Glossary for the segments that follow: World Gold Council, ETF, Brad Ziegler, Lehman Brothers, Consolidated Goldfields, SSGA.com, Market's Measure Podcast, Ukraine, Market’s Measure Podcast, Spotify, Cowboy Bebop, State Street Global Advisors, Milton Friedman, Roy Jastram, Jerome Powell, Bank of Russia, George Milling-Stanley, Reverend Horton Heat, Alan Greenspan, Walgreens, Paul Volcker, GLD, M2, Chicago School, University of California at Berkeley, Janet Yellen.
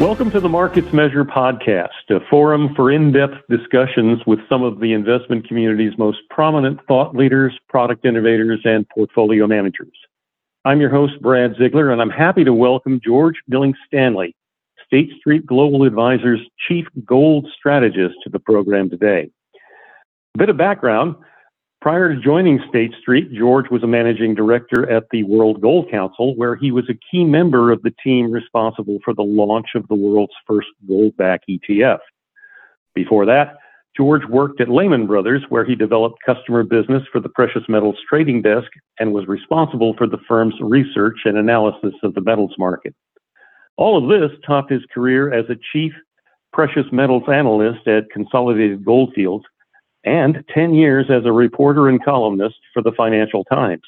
Welcome to the Market's Measure Podcast, a forum for in-depth discussions with some of the investment community's most prominent thought leaders, product innovators, and portfolio managers. I'm your host, Brad Ziegler, and I'm happy to welcome George Milling-Stanley, State Street Global Advisors Chief Gold Strategist, to the program today. A bit of background. Prior to joining State Street, George was a managing director at the World Gold Council, where he was a key member of the team responsible for the launch of the world's first gold-backed ETF. Before that, George worked at Lehman Brothers, where he developed customer business for the precious metals trading desk and was responsible for the firm's research and analysis of the metals market. All of this topped his career as a chief precious metals analyst at Consolidated Goldfields, and 10 years as a reporter and columnist for the Financial Times.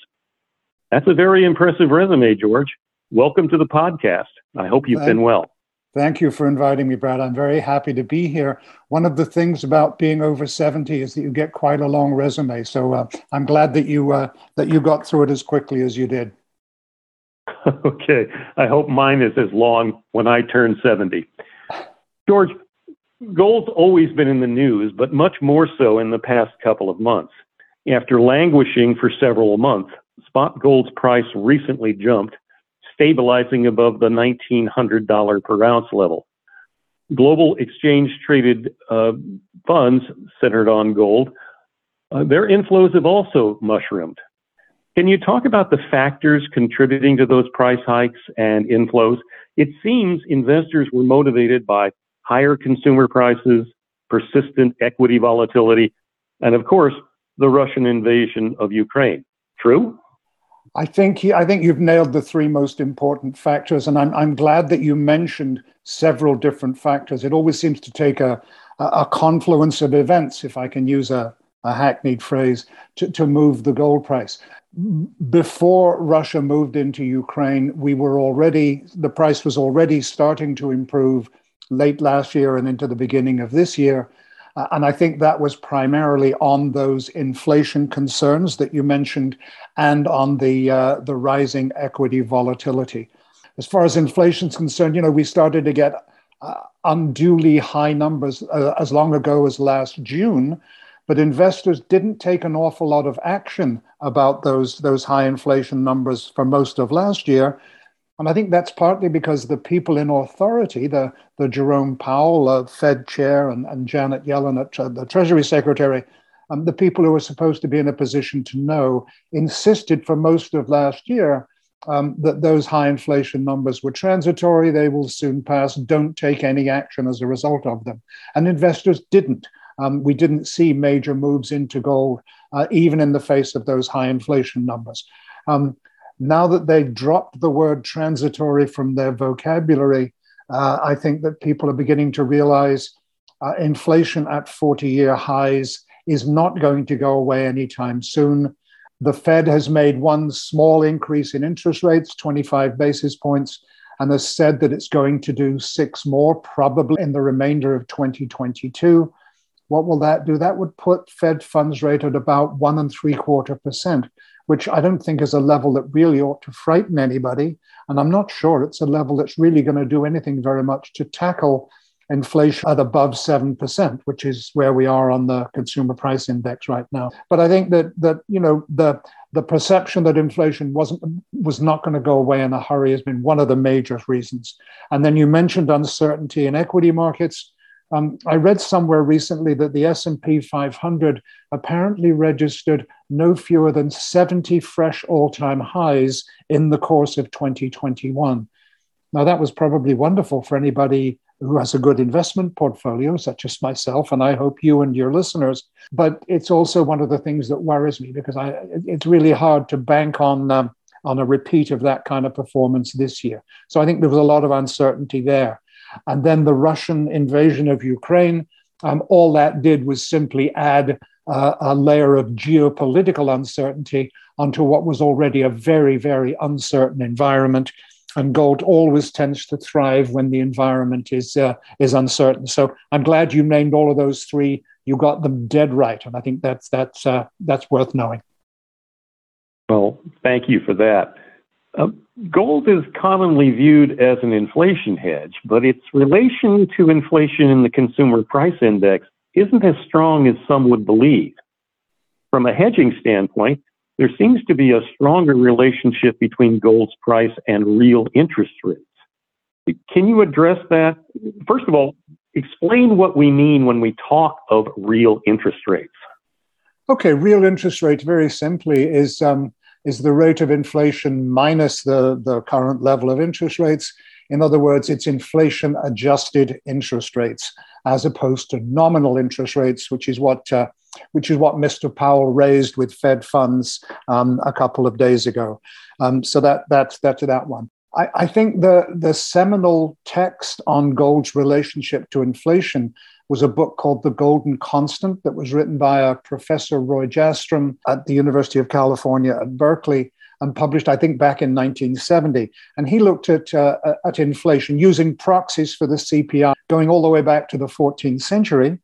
That's a very impressive resume, George. Welcome to the podcast. I hope you've been well. Thank you for inviting me, Brad. I'm very happy to be here. One of the things about being over 70 is that you get quite a long resume. So I'm glad that you got through it as quickly as you did. Okay. I hope mine is as long when I turn 70. George, gold's always been in the news, but much more so in the past couple of months. After languishing for several months, spot gold's price recently jumped, stabilizing above the $1,900 per ounce level. Global exchange-traded funds centered on gold, their inflows have also mushroomed. Can you talk about the factors contributing to those price hikes and inflows? It seems investors were motivated by higher consumer prices, persistent equity volatility, and of course, the Russian invasion of Ukraine. True? I think you've nailed the three most important factors, and I'm glad that you mentioned several different factors. It always seems to take a confluence of events, if I can use a hackneyed phrase, to move the gold price. Before Russia moved into Ukraine, the price was already starting to improve late last year and into the beginning of this year. And I think that was primarily on those inflation concerns that you mentioned and on the rising equity volatility. As far as inflation is concerned, we started to get unduly high numbers as long ago as last June, but investors didn't take an awful lot of action about those high inflation numbers for most of last year. And I think that's partly because the people in authority, the Jerome Powell, Fed chair, and Janet Yellen, the Treasury Secretary, the people who are supposed to be in a position to know, insisted for most of last year that those high inflation numbers were transitory, they will soon pass, don't take any action as a result of them. And investors didn't. We didn't see major moves into gold, even in the face of those high inflation numbers. Now that they've dropped the word transitory from their vocabulary, I think that people are beginning to realize inflation at 40-year highs is not going to go away anytime soon. The Fed has made one small increase in interest rates, 25 basis points, and has said that it's going to do 6 more, probably in the remainder of 2022. What will that do? That would put Fed funds rate at about 1.75%. Which I don't think is a level that really ought to frighten anybody. And I'm not sure it's a level that's really going to do anything very much to tackle inflation at above 7%, which is where we are on the consumer price index right now. But I think that the perception that inflation was not going to go away in a hurry has been one of the major reasons. And then you mentioned uncertainty in equity markets. I read somewhere recently that the S&P 500 apparently registered no fewer than 70 fresh all-time highs in the course of 2021. Now, that was probably wonderful for anybody who has a good investment portfolio, such as myself, and I hope you and your listeners. But it's also one of the things that worries me, because it's really hard to bank on a repeat of that kind of performance this year. So I think there was a lot of uncertainty there. And then the Russian invasion of Ukraine, all that did was simply add a layer of geopolitical uncertainty onto what was already a very, very uncertain environment. And gold always tends to thrive when the environment is uncertain. So I'm glad you named all of those three. You got them dead right. And I think that's worth knowing. Well, thank you for that. Gold is commonly viewed as an inflation hedge, but its relation to inflation in the consumer price index isn't as strong as some would believe. From a hedging standpoint, there seems to be a stronger relationship between gold's price and real interest rates. Can you address that? First of all, explain what we mean when we talk of real interest rates. Okay, real interest rate, very simply, is the rate of inflation minus the current level of interest rates. In other words, it's inflation-adjusted interest rates as opposed to nominal interest rates, which is what Mr. Powell raised with Fed funds a couple of days ago. So that's to that one. I think the seminal text on gold's relationship to inflation was a book called The Golden Constant that was written by a Professor Roy Jastram at the University of California at Berkeley and published, I think, back in 1970. And he looked at inflation using proxies for the CPI going all the way back to the 14th century.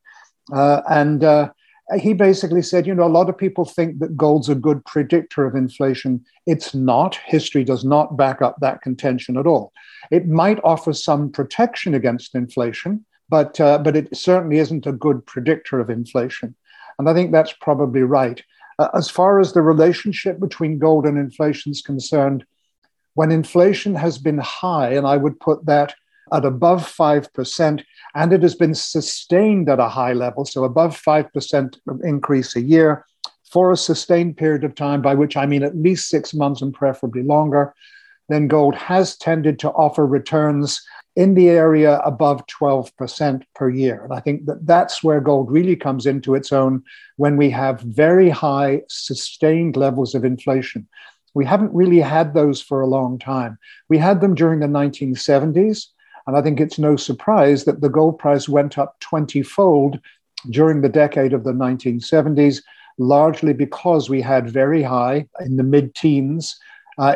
He basically said, a lot of people think that gold's a good predictor of inflation. It's not. History does not back up that contention at all. It might offer some protection against inflation, but it certainly isn't a good predictor of inflation. And I think that's probably right. As far as the relationship between gold and inflation is concerned, when inflation has been high, and I would put that at above 5%, and it has been sustained at a high level, so above 5% increase a year for a sustained period of time, by which I mean at least 6 months and preferably longer, then gold has tended to offer returns in the area above 12% per year. And I think that's where gold really comes into its own when we have very high sustained levels of inflation. We haven't really had those for a long time. We had them during the 1970s. And I think it's no surprise that the gold price went up 20-fold during the decade of the 1970s, largely because we had very high, in the mid-teens,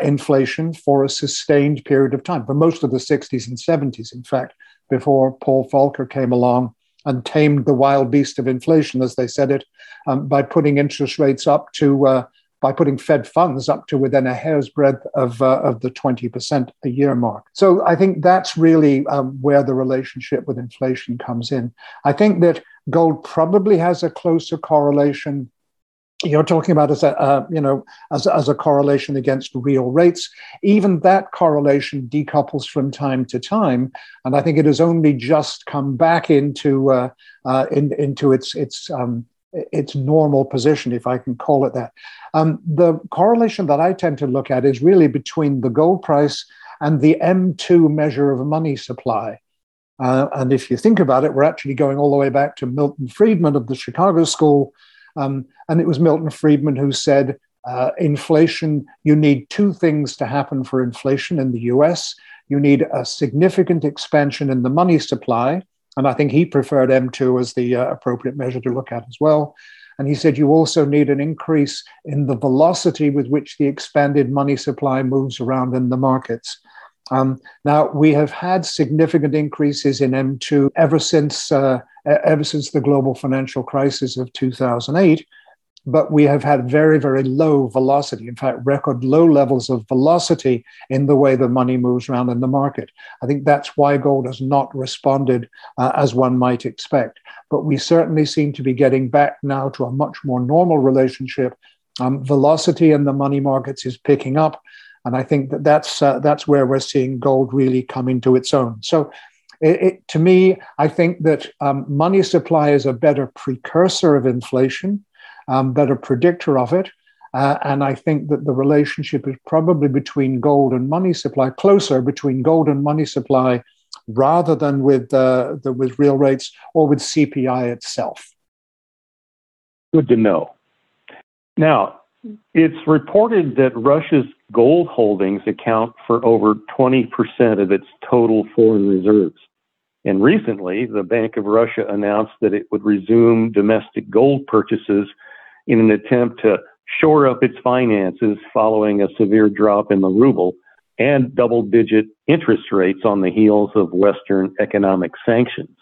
inflation for a sustained period of time, for most of the 60s and 70s, in fact, before Paul Volcker came along and tamed the wild beast of inflation, as they said it, by putting interest rates up to, by putting Fed funds up to within a hair's breadth of the 20% a year mark. So I think that's really where the relationship with inflation comes in. I think that gold probably has a closer correlation. You're talking about as a correlation against real rates. Even that correlation decouples from time to time, and I think it has only just come back into its normal position, if I can call it that. The correlation that I tend to look at is really between the gold price and the M2 measure of money supply. And if you think about it, we're actually going all the way back to Milton Friedman of the Chicago School. And it was Milton Friedman who said, inflation, you need two things to happen for inflation in the US. You need a significant expansion in the money supply. And I think he preferred M2 as the appropriate measure to look at as well. And he said you also need an increase in the velocity with which the expanded money supply moves around in the markets. Now, we have had significant increases in M2 ever since the global financial crisis of 2008, but we have had very, very low velocity, in fact, record low levels of velocity in the way the money moves around in the market. I think that's why gold has not responded as one might expect. But we certainly seem to be getting back now to a much more normal relationship. Velocity in the money markets is picking up, and I think that's where we're seeing gold really come into its own. So it, to me, I think that money supply is a better precursor of inflation, better predictor of it. And I think that the relationship is probably between gold and money supply, closer between gold and money supply rather than with real rates or with CPI itself. Good to know. Now, it's reported that Russia's gold holdings account for over 20% of its total foreign reserves. And recently, the Bank of Russia announced that it would resume domestic gold purchases in an attempt to shore up its finances following a severe drop in the ruble and double-digit interest rates on the heels of Western economic sanctions.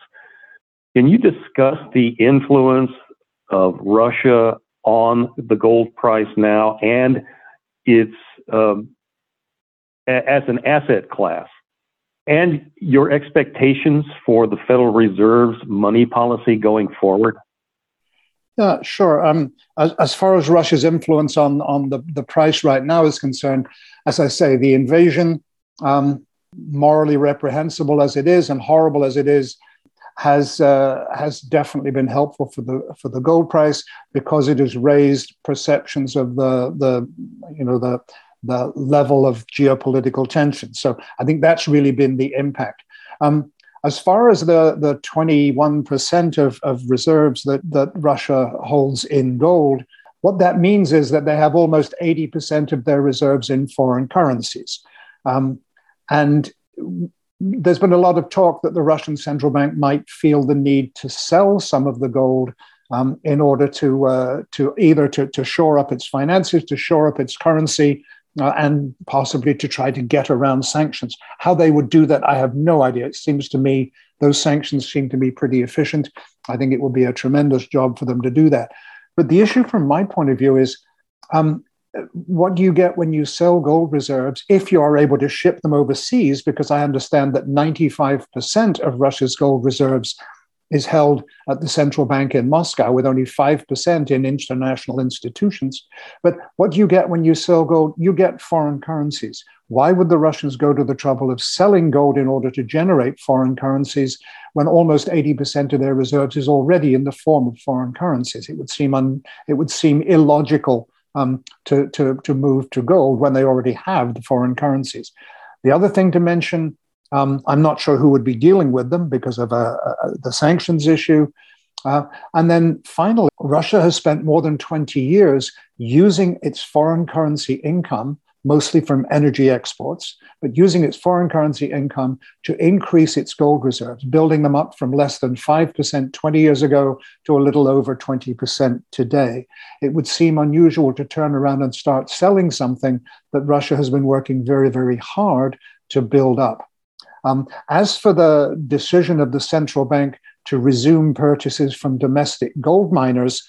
Can you discuss the influence of Russia on the gold price now and its as an asset class. And your expectations for the Federal Reserve's money policy going forward? Yeah, sure. As far as Russia's influence on the price right now is concerned, as I say, the invasion, morally reprehensible as it is and horrible as it is, has definitely been helpful for the gold price, because it has raised perceptions of the level of geopolitical tension. So I think that's really been the impact. As far as the 21% of reserves that Russia holds in gold, what that means is that they have almost 80% of their reserves in foreign currencies. And there's been a lot of talk that the Russian central bank might feel the need to sell some of the gold in order to either shore up its finances, to shore up its currency, and possibly to try to get around sanctions. How they would do that, I have no idea. It seems to me those sanctions seem to be pretty efficient. I think it will be a tremendous job for them to do that. But the issue from my point of view is, what do you get when you sell gold reserves if you are able to ship them overseas? Because I understand that 95% of Russia's gold reserves is held at the central bank in Moscow, with only 5% in international institutions. But what do you get when you sell gold? You get foreign currencies. Why would the Russians go to the trouble of selling gold in order to generate foreign currencies when almost 80% of their reserves is already in the form of foreign currencies? It would seem illogical to move to gold when they already have the foreign currencies. The other thing to mention, I'm not sure who would be dealing with them because of the sanctions issue. And then finally, Russia has spent more than 20 years using its foreign currency income, mostly from energy exports, but using its foreign currency income to increase its gold reserves, building them up from less than 5% 20 years ago to a little over 20% today. It would seem unusual to turn around and start selling something that Russia has been working very, very hard to build up. As for the decision of the central bank to resume purchases from domestic gold miners,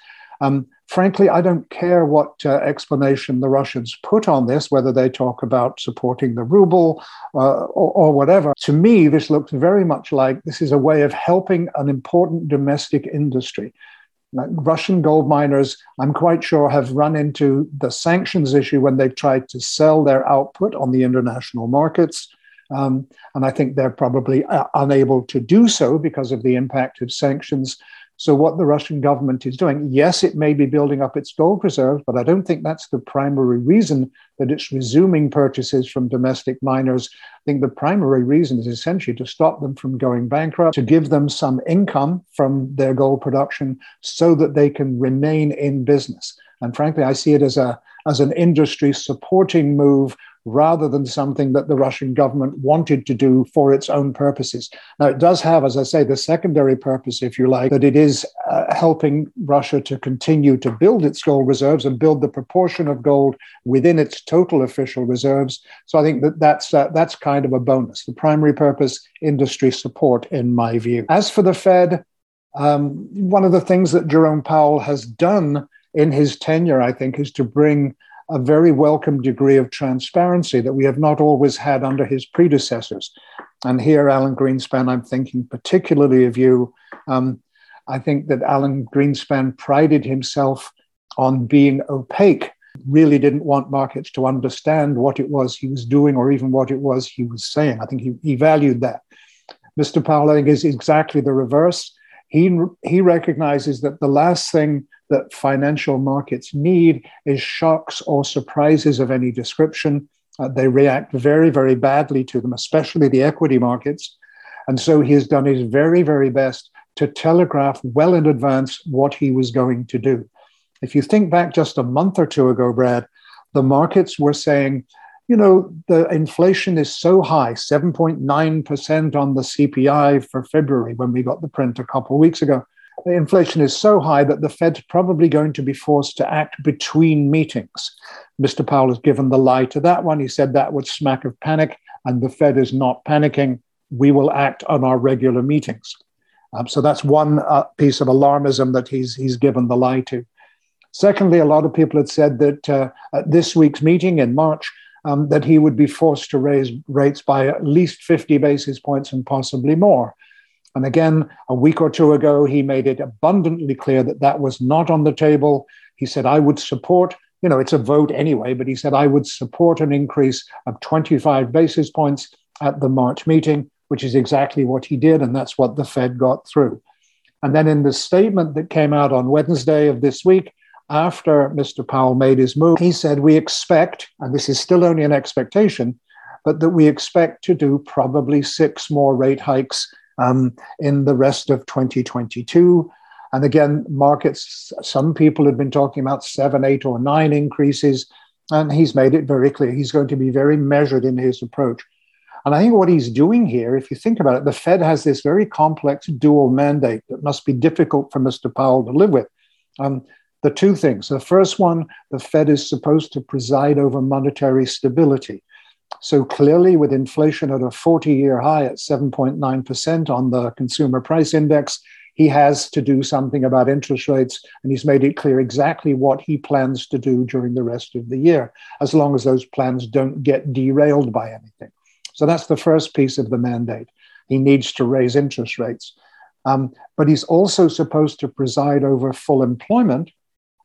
frankly, I don't care what explanation the Russians put on this, whether they talk about supporting the ruble or whatever. To me, this looks very much like this is a way of helping an important domestic industry. Russian gold miners, I'm quite sure, have run into the sanctions issue when they've tried to sell their output on the international markets. And I think they're probably unable to do so because of the impact of sanctions. So what the Russian government is doing, yes, it may be building up its gold reserves, but I don't think that's the primary reason that it's resuming purchases from domestic miners. I think the primary reason is essentially to stop them from going bankrupt, to give them some income from their gold production so that they can remain in business. And frankly, I see it as an industry supporting move rather than something that the Russian government wanted to do for its own purposes. Now, it does have, as I say, the secondary purpose, if you like, that it is helping Russia to continue to build its gold reserves and build the proportion of gold within its total official reserves. So I think that's kind of a bonus. The primary purpose, industry support, in my view. As for the Fed, one of the things that Jerome Powell has done in his tenure, I think, is to bring a very welcome degree of transparency that we have not always had under his predecessors. And here, Alan Greenspan, I'm thinking particularly of you. I think that Alan Greenspan prided himself on being opaque, really didn't want markets to understand what it was he was doing or even what it was he was saying. I think he valued that. Mr. Powell, I think, is exactly the reverse. He recognizes that the last thing that financial markets need is shocks or surprises of any description. They react very, very badly to them, especially the equity markets. And so he has done his very, very best to telegraph well in advance what he was going to do. If you think back just a month or two ago, Brad, the markets were saying, you know, the inflation is so high, 7.9% on the CPI for February when we got the print a couple of weeks ago. The inflation is so high that the Fed's probably going to be forced to act between meetings. Mr. Powell has given the lie to that one. He said that would smack of panic, and the Fed is not panicking. We will act on our regular meetings. So that's one piece of alarmism that he's given the lie to. Secondly, a lot of people had said that at this week's meeting in March, that he would be forced to raise rates by at least 50 basis points and possibly more. And again, a week or two ago, he made it abundantly clear that that was not on the table. He said, I would support, you know, it's a vote anyway, but he said, I would support an increase of 25 basis points at the March meeting, which is exactly what he did. And that's what the Fed got through. And then in the statement that came out on Wednesday of this week, after Mr. Powell made his move, he said, we expect, and this is still only an expectation, but that we expect to do probably 6 more rate hikes in the rest of 2022. And again, markets, some people have been talking about 7, 8, or 9 increases, and he's made it very clear he's going to be very measured in his approach. And I think what he's doing here, if you think about it, the Fed has this very complex dual mandate that must be difficult for Mr. Powell to live with. The two things. The first one, the Fed is supposed to preside over monetary stability. So clearly, with inflation at a 40-year high at 7.9% on the consumer price index, he has to do something about interest rates, and he's made it clear exactly what he plans to do during the rest of the year, as long as those plans don't get derailed by anything. So that's the first piece of the mandate. He needs to raise interest rates. But he's also supposed to preside over full employment.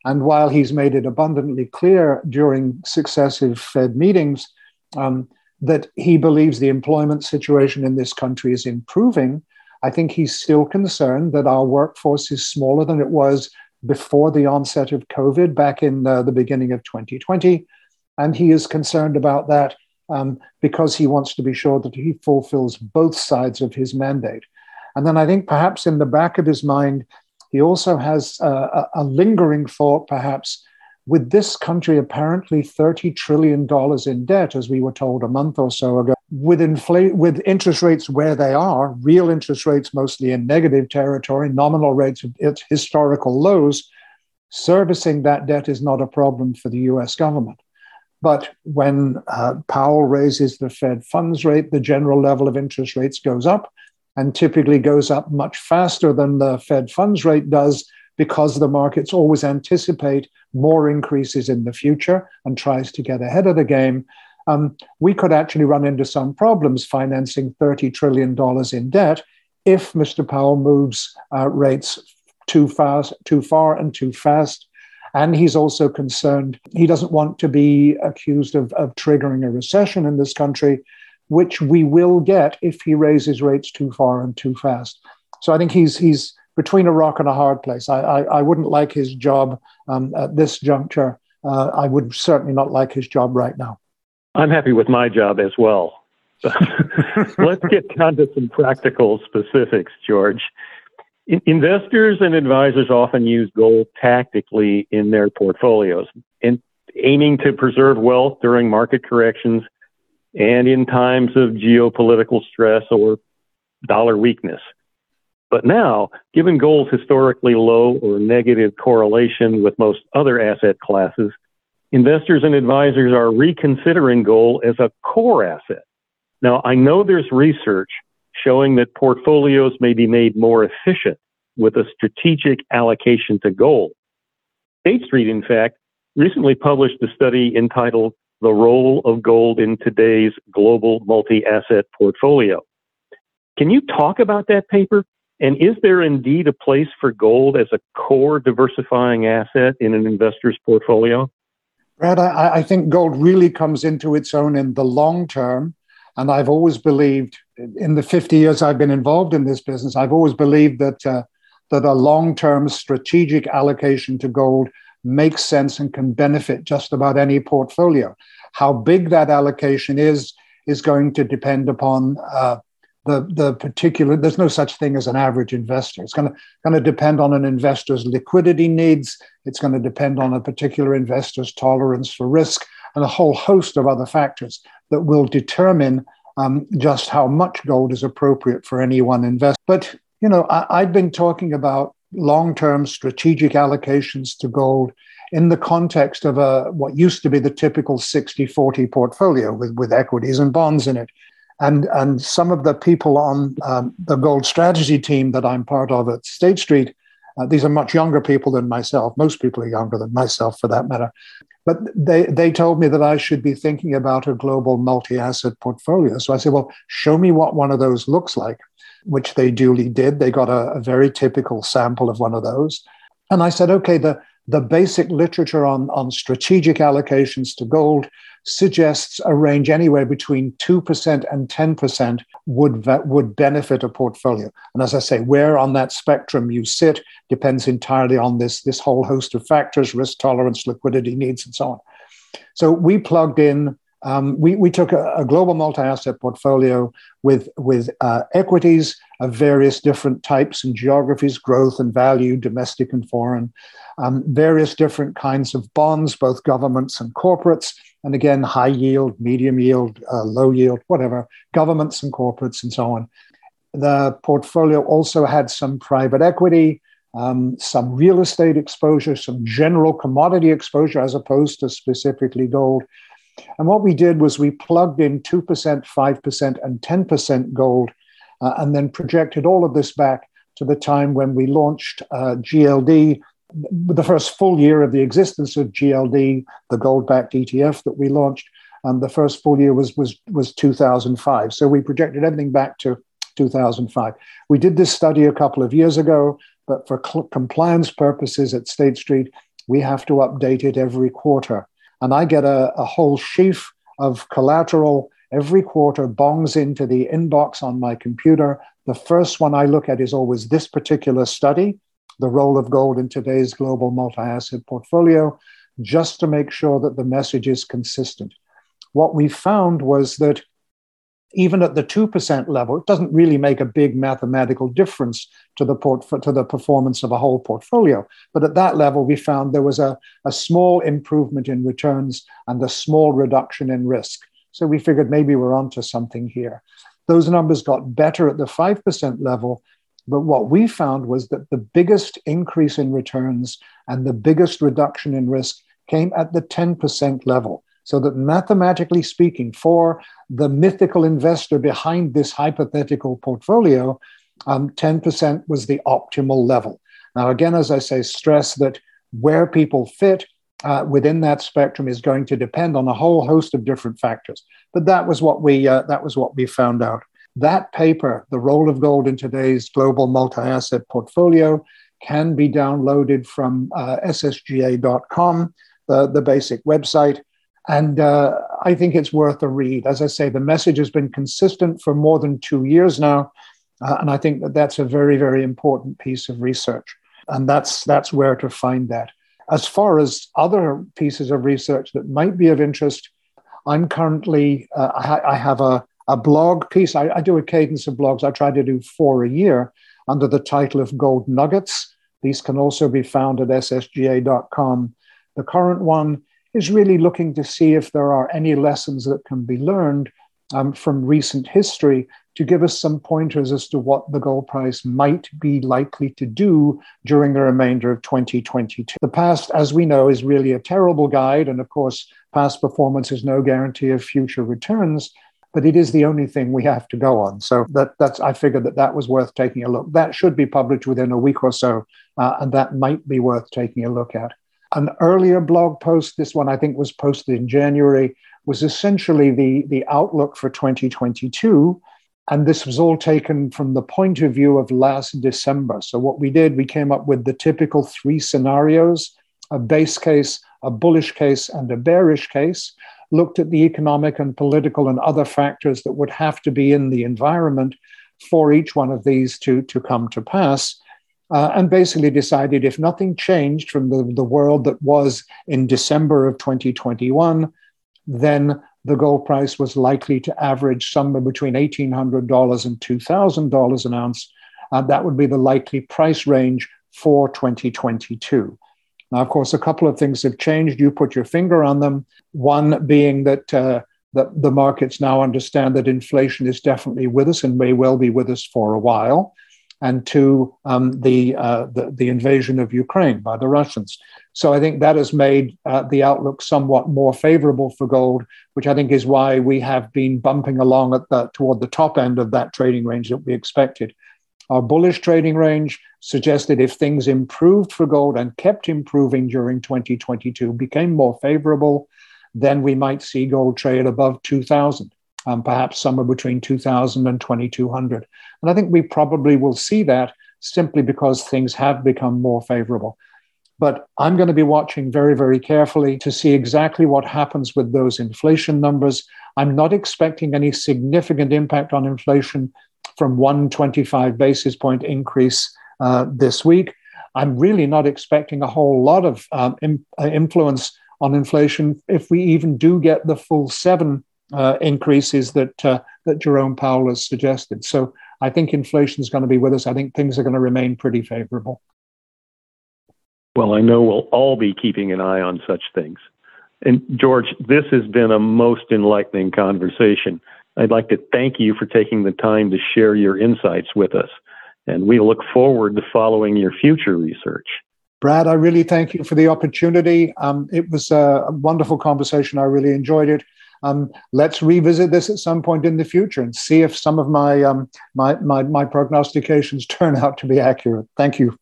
And while he's made it abundantly clear during successive Fed meetings that he believes the employment situation in this country is improving, I think he's still concerned that our workforce is smaller than it was before the onset of COVID back in the beginning of 2020. And he is concerned about that because he wants to be sure that he fulfills both sides of his mandate. And then I think perhaps in the back of his mind, he also has a lingering thought, perhaps, with this country apparently $30 trillion in debt, as we were told a month or so ago, with interest rates where they are, real interest rates mostly in negative territory, nominal rates at historical lows, servicing that debt is not a problem for the US government. But when Powell raises the Fed funds rate, the general level of interest rates goes up, and typically goes up much faster than the Fed funds rate does because the markets always anticipate more increases in the future and tries to get ahead of the game. We could actually run into some problems financing $30 trillion in debt if Mr. Powell moves rates too far and too fast. And he's also concerned he doesn't want to be accused of triggering a recession in this country, which we will get if he raises rates too far and too fast. So I think he's between a rock and a hard place. I wouldn't like his job at this juncture. I would certainly not like his job right now. I'm happy with my job as well. Let's get down to some practical specifics, George. Investors and advisors often use gold tactically in their portfolios, and aiming to preserve wealth during market corrections and in times of geopolitical stress or dollar weakness. But now, given gold's historically low or negative correlation with most other asset classes, investors and advisors are reconsidering gold as a core asset. Now, I know there's research showing that portfolios may be made more efficient with a strategic allocation to gold. State Street, in fact, recently published a study entitled The Role of Gold in Today's Global Multi-Asset Portfolio. Can you talk about that paper? And is there indeed a place for gold as a core diversifying asset in an investor's portfolio? Brad, I think gold really comes into its own in the long term. And I've always believed, in the 50 years I've been involved in this business, I've always believed that that a long-term strategic allocation to gold makes sense and can benefit just about any portfolio. How big that allocation is going to depend upon the particular, there's no such thing as an average investor. It's going to depend on an investor's liquidity needs. It's going to depend on a particular investor's tolerance for risk and a whole host of other factors that will determine just how much gold is appropriate for any one investor. But, you know, I've been talking about long-term strategic allocations to gold in the context of what used to be the typical 60-40 portfolio with equities and bonds in it. And some of the people on the gold strategy team that I'm part of at State Street These are much younger people than myself. Most people are younger than myself, for that matter. But they told me that I should be thinking about a global multi-asset portfolio. So I said, well, show me what one of those looks like, which they duly did. They got a very typical sample of one of those. And I said, okay, the basic literature on strategic allocations to gold suggests a range anywhere between 2% and 10% would benefit a portfolio. And as I say, where on that spectrum you sit depends entirely on this whole host of factors, risk tolerance, liquidity needs, and so on. So we plugged in, we took a global multi-asset portfolio with equities of various different types and geographies, growth and value, domestic and foreign, various different kinds of bonds, both governments and corporates, and again, high yield, medium yield, low yield, whatever, governments and corporates and so on. The portfolio also had some private equity, some real estate exposure, some general commodity exposure as opposed to specifically gold. And what we did was we plugged in 2%, 5%, and 10% gold, and then projected all of this back to the time when we launched GLD, the first full year of the existence of GLD, the gold-backed ETF that we launched. The first full year was 2005. So we projected everything back to 2005. We did this study a couple of years ago, but for compliance purposes at State Street, we have to update it every quarter. And I get a whole sheaf of collateral every quarter, bongs into the inbox on my computer. The first one I look at is always this particular study, the role of gold in today's global multi-asset portfolio, just to make sure that the message is consistent. What we found was that even at the 2% level, it doesn't really make a big mathematical difference to the performance of a whole portfolio. But at that level, we found there was a small improvement in returns and a small reduction in risk. So we figured maybe we're onto something here. Those numbers got better at the 5% level. But what we found was that the biggest increase in returns and the biggest reduction in risk came at the 10% level. So that mathematically speaking, for the mythical investor behind this hypothetical portfolio, 10% was the optimal level. Now, again, as I say, stress that where people fit within that spectrum is going to depend on a whole host of different factors. But that was what we found out. That paper, The Role of Gold in Today's Global Multi-Asset Portfolio, can be downloaded from SSGA.com, the basic website. And I think it's worth a read. As I say, the message has been consistent for more than 2 years now. And I think that's a very, very important piece of research. And that's where to find that. As far as other pieces of research that might be of interest, I'm currently, I have a blog piece. I do a cadence of blogs. I try to do 4 a year under the title of Gold Nuggets. These can also be found at SSGA.com. The current one is really looking to see if there are any lessons that can be learned from recent history to give us some pointers as to what the gold price might be likely to do during the remainder of 2022. The past, as we know, is really a terrible guide. And of course, past performance is no guarantee of future returns, but it is the only thing we have to go on. So I figured that was worth taking a look. That should be published within a week or so, and that might be worth taking a look at. An earlier blog post, this one I think was posted in January, was essentially the outlook for 2022. And this was all taken from the point of view of last December. So what we did, we came up with the typical 3 scenarios, a base case, a bullish case, and a bearish case, looked at the economic and political and other factors that would have to be in the environment for each one of these to come to pass. And basically decided if nothing changed from the world that was in December of 2021, then the gold price was likely to average somewhere between $1,800 and $2,000 an ounce. That would be the likely price range for 2022. Now, of course, a couple of things have changed. You put your finger on them. One being that the markets now understand that inflation is definitely with us and may well be with us for a while. And 2, the invasion of Ukraine by the Russians. So I think that has made the outlook somewhat more favorable for gold, which I think is why we have been bumping along toward the top end of that trading range that we expected. Our bullish trading range suggested if things improved for gold and kept improving during 2022, became more favorable, then we might see gold trade above 2,000, perhaps somewhere between 2,000 and 2,200. And I think we probably will see that simply because things have become more favorable. But I'm going to be watching very, very carefully to see exactly what happens with those inflation numbers. I'm not expecting any significant impact on inflation from one 25 basis point increase this week. I'm really not expecting a whole lot of influence on inflation if we even do get the full seven increases that Jerome Powell has suggested. So I think inflation is going to be with us. I think things are going to remain pretty favorable. Well, I know we'll all be keeping an eye on such things. And George, this has been a most enlightening conversation. I'd like to thank you for taking the time to share your insights with us. And we look forward to following your future research. Brad, I really thank you for the opportunity. It was a wonderful conversation. I really enjoyed it. Let's revisit this at some point in the future and see if some of my my prognostications turn out to be accurate. Thank you.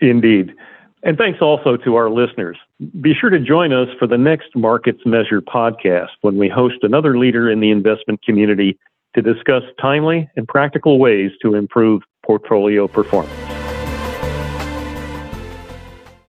Indeed. And thanks also to our listeners. Be sure to join us for the next Markets Measure podcast when we host another leader in the investment community to discuss timely and practical ways to improve portfolio performance.